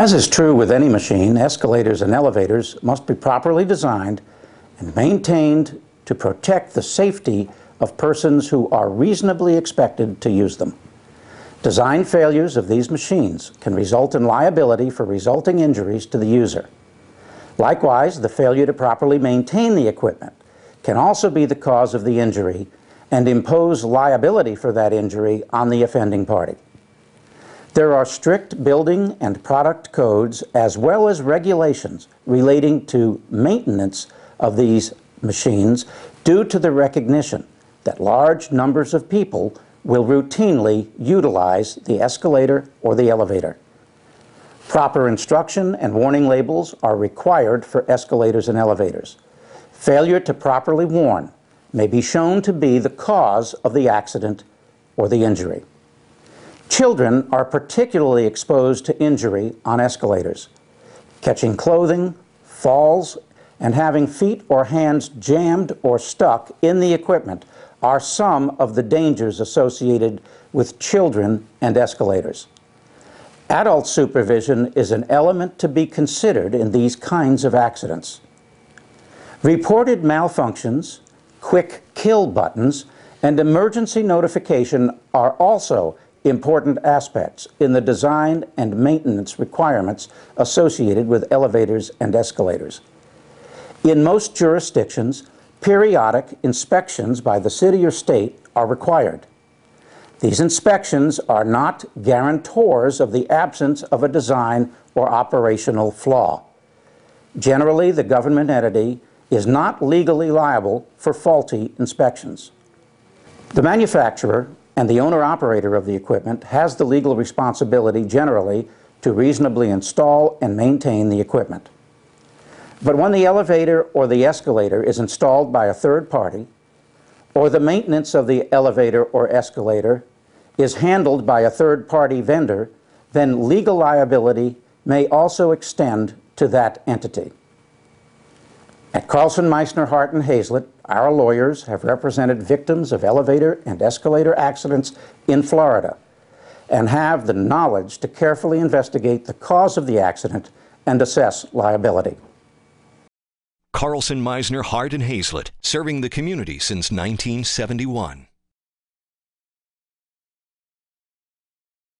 As is true with any machine, escalators and elevators must be properly designed and maintained to protect the safety of persons who are reasonably expected to use them. Design failures of these machines can result in liability for resulting injuries to the user. Likewise, the failure to properly maintain the equipment can also be the cause of the injury and impose liability for that injury on the offending party. There are strict building and product codes as well as regulations relating to maintenance of these machines due to the recognition that large numbers of people will routinely utilize the escalator or the elevator. Proper instruction and warning labels are required for escalators and elevators. Failure to properly warn may be shown to be the cause of the accident or the injury. Children are particularly exposed to injury on escalators. Catching clothing, falls, and having feet or hands jammed or stuck in the equipment are some of the dangers associated with children and escalators. Adult supervision is an element to be considered in these kinds of accidents. Reported malfunctions, quick kill buttons, and emergency notification are also important aspects in the design and maintenance requirements associated with elevators and escalators. In most jurisdictions, periodic inspections by the city or state are required. These inspections are not guarantors of the absence of a design or operational flaw. Generally, the government entity is not legally liable for faulty inspections. The manufacturer and the owner-operator of the equipment has the legal responsibility generally to reasonably install and maintain the equipment. But when the elevator or the escalator is installed by a third party, or the maintenance of the elevator or escalator is handled by a third-party vendor, then legal liability may also extend to that entity. At Carlson, Meissner, Hart, and Hazlett, our lawyers have represented victims of elevator and escalator accidents in Florida and have the knowledge to carefully investigate the cause of the accident and assess liability. Carlson, Meissner, Hart, and Hazlett, serving the community since 1971.